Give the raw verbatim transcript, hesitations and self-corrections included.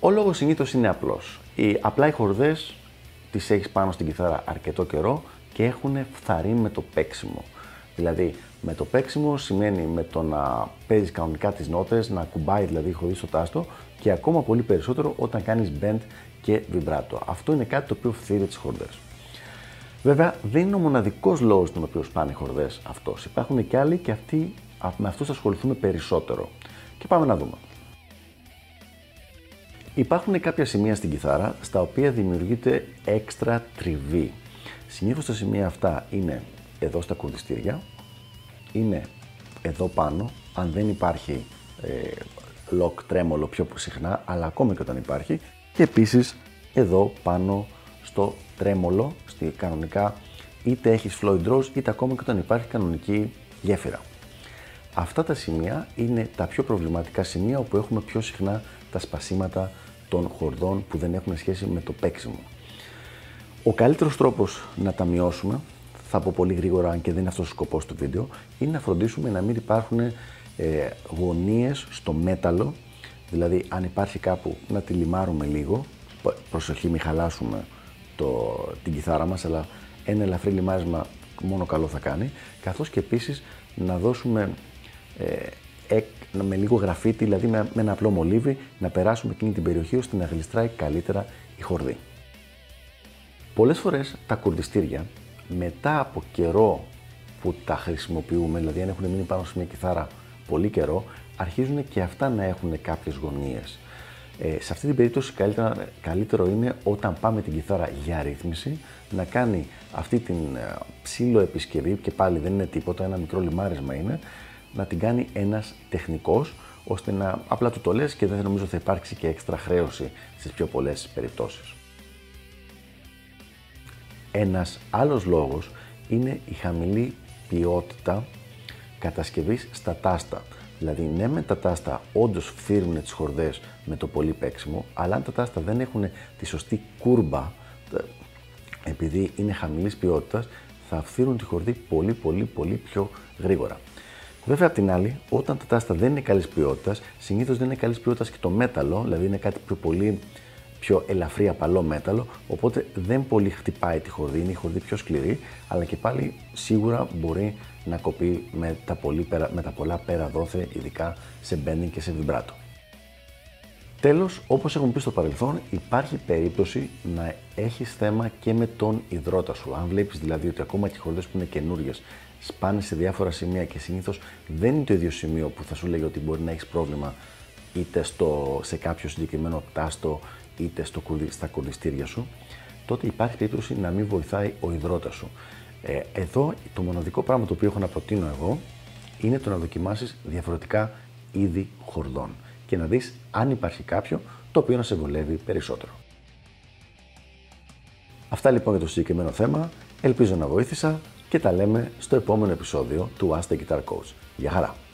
Ο λόγος συνήθως είναι απλός. Οι, απλά οι χορδές τις έχεις πάνω στην κιθάρα αρκετό καιρό και έχουν φθαρεί με το παίξιμο. Δηλαδή, με το παίξιμο σημαίνει με το να παίζεις κανονικά τις νότες, να κουμπάει δηλαδή η χορδή στο τάστο και ακόμα πολύ περισσότερο όταν κάνεις bend και vibrato. Αυτό είναι κάτι το οποίο φθείρει τις χορδές. Βέβαια, δεν είναι ο μοναδικός λόγος τον οποίο σπάνε οι χορδές αυτός. Υπάρχουν και άλλοι και αυτοί, με αυτούς θα ασχοληθούμε περισσότερο. Και πάμε να δούμε. Υπάρχουν κάποια σημεία στην κιθάρα στα οποία δημιουργείται έξτρα τριβή. Συνήθως τα σημεία αυτά είναι εδώ στα κουρδιστήρια, είναι εδώ πάνω, αν δεν υπάρχει ε, lock τρέμολο πιο συχνά, αλλά ακόμα και όταν υπάρχει, και επίσης εδώ πάνω στο τρέμολο, στη κανονικά, είτε έχεις Floyd Rose, είτε ακόμα και όταν υπάρχει κανονική γέφυρα. Αυτά τα σημεία είναι τα πιο προβληματικά σημεία όπου έχουμε πιο συχνά τα σπασίματα των χορδών που δεν έχουν σχέση με το παίξιμο. Ο καλύτερος τρόπος να τα μειώσουμε, θα πω πολύ γρήγορα αν και δεν είναι αυτός ο σκοπός του βίντεο, είναι να φροντίσουμε να μην υπάρχουν ε, γωνίες στο μέταλλο, δηλαδή αν υπάρχει κάπου να τη λιμάρουμε λίγο, προσοχή μην χαλάσουμε το, την κιθάρα μας, αλλά ένα ελαφρύ λιμάρισμα μόνο καλό θα κάνει, καθώς και επίσης να δώσουμε ε, με λίγο γραφίτι, δηλαδή με ένα απλό μολύβι, να περάσουμε εκείνη την περιοχή ώστε να γλιστράει καλύτερα η χορδή. Πολλές φορές τα κουρδιστήρια, μετά από καιρό που τα χρησιμοποιούμε, δηλαδή αν έχουν μείνει πάνω σε μια κιθάρα πολύ καιρό, αρχίζουν και αυτά να έχουν κάποιες γωνίες. Ε, σε αυτή την περίπτωση καλύτερα, καλύτερο είναι όταν πάμε την κιθάρα για ρύθμιση να κάνει αυτή την ψήλο επισκευή, και πάλι δεν είναι τίποτα, ένα μικρό λιμάρισμα είναι, να την κάνει ένας τεχνικός, ώστε να απλά του το λες και δεν νομίζω θα υπάρξει και έξτρα χρέωση στις πιο πολλές περιπτώσεις. Ένας άλλος λόγος είναι η χαμηλή ποιότητα κατασκευής στα τάστα. Δηλαδή, ναι, με τα τάστα όντως φθείρουν τις χορδές με το πολύ παίξιμο, αλλά αν τα τάστα δεν έχουν τη σωστή κούρμπα, επειδή είναι χαμηλής ποιότητας, θα φθείρουν τη χορδή πολύ πολύ πολύ πιο γρήγορα. Βέβαια, απ' την άλλη, όταν τα τάστα δεν είναι καλής ποιότητας, συνήθως δεν είναι καλής ποιότητας και το μέταλλο, δηλαδή είναι κάτι πιο πολύ πιο ελαφρύ, απαλό μέταλλο, οπότε δεν πολύ χτυπάει τη χορδή, είναι η χορδή πιο σκληρή, αλλά και πάλι σίγουρα μπορεί να κοπεί με τα, πολύ, με τα πολλά πέρα δόθε, ειδικά σε bending και σε vibrato. Τέλος, όπως έχουμε πει στο παρελθόν, υπάρχει περίπτωση να έχεις θέμα και με τον υδρότα σου. Αν βλέπεις δηλαδή ότι ακόμα και οι χορδές που είναι καινούριες σπάνε σε διάφορα σημεία και συνήθως δεν είναι το ίδιο σημείο που θα σου λέγει ότι μπορεί να έχεις πρόβλημα είτε στο, σε κάποιο συγκεκριμένο τάστο είτε στο, στα κουρδιστήρια σου, τότε υπάρχει περίπτωση να μην βοηθάει ο υδρότας σου. Ε, εδώ το μοναδικό πράγμα το οποίο έχω να προτείνω εγώ είναι το να δοκιμάσεις διαφορετικά είδη χορδών και να δεις αν υπάρχει κάποιο το οποίο να σε βολεύει περισσότερο. Αυτά λοιπόν για το συγκεκριμένο θέμα. Ελπίζω να βοήθησα και τα λέμε στο επόμενο επεισόδιο του Ask the Guitar Coach. Γεια χαρά!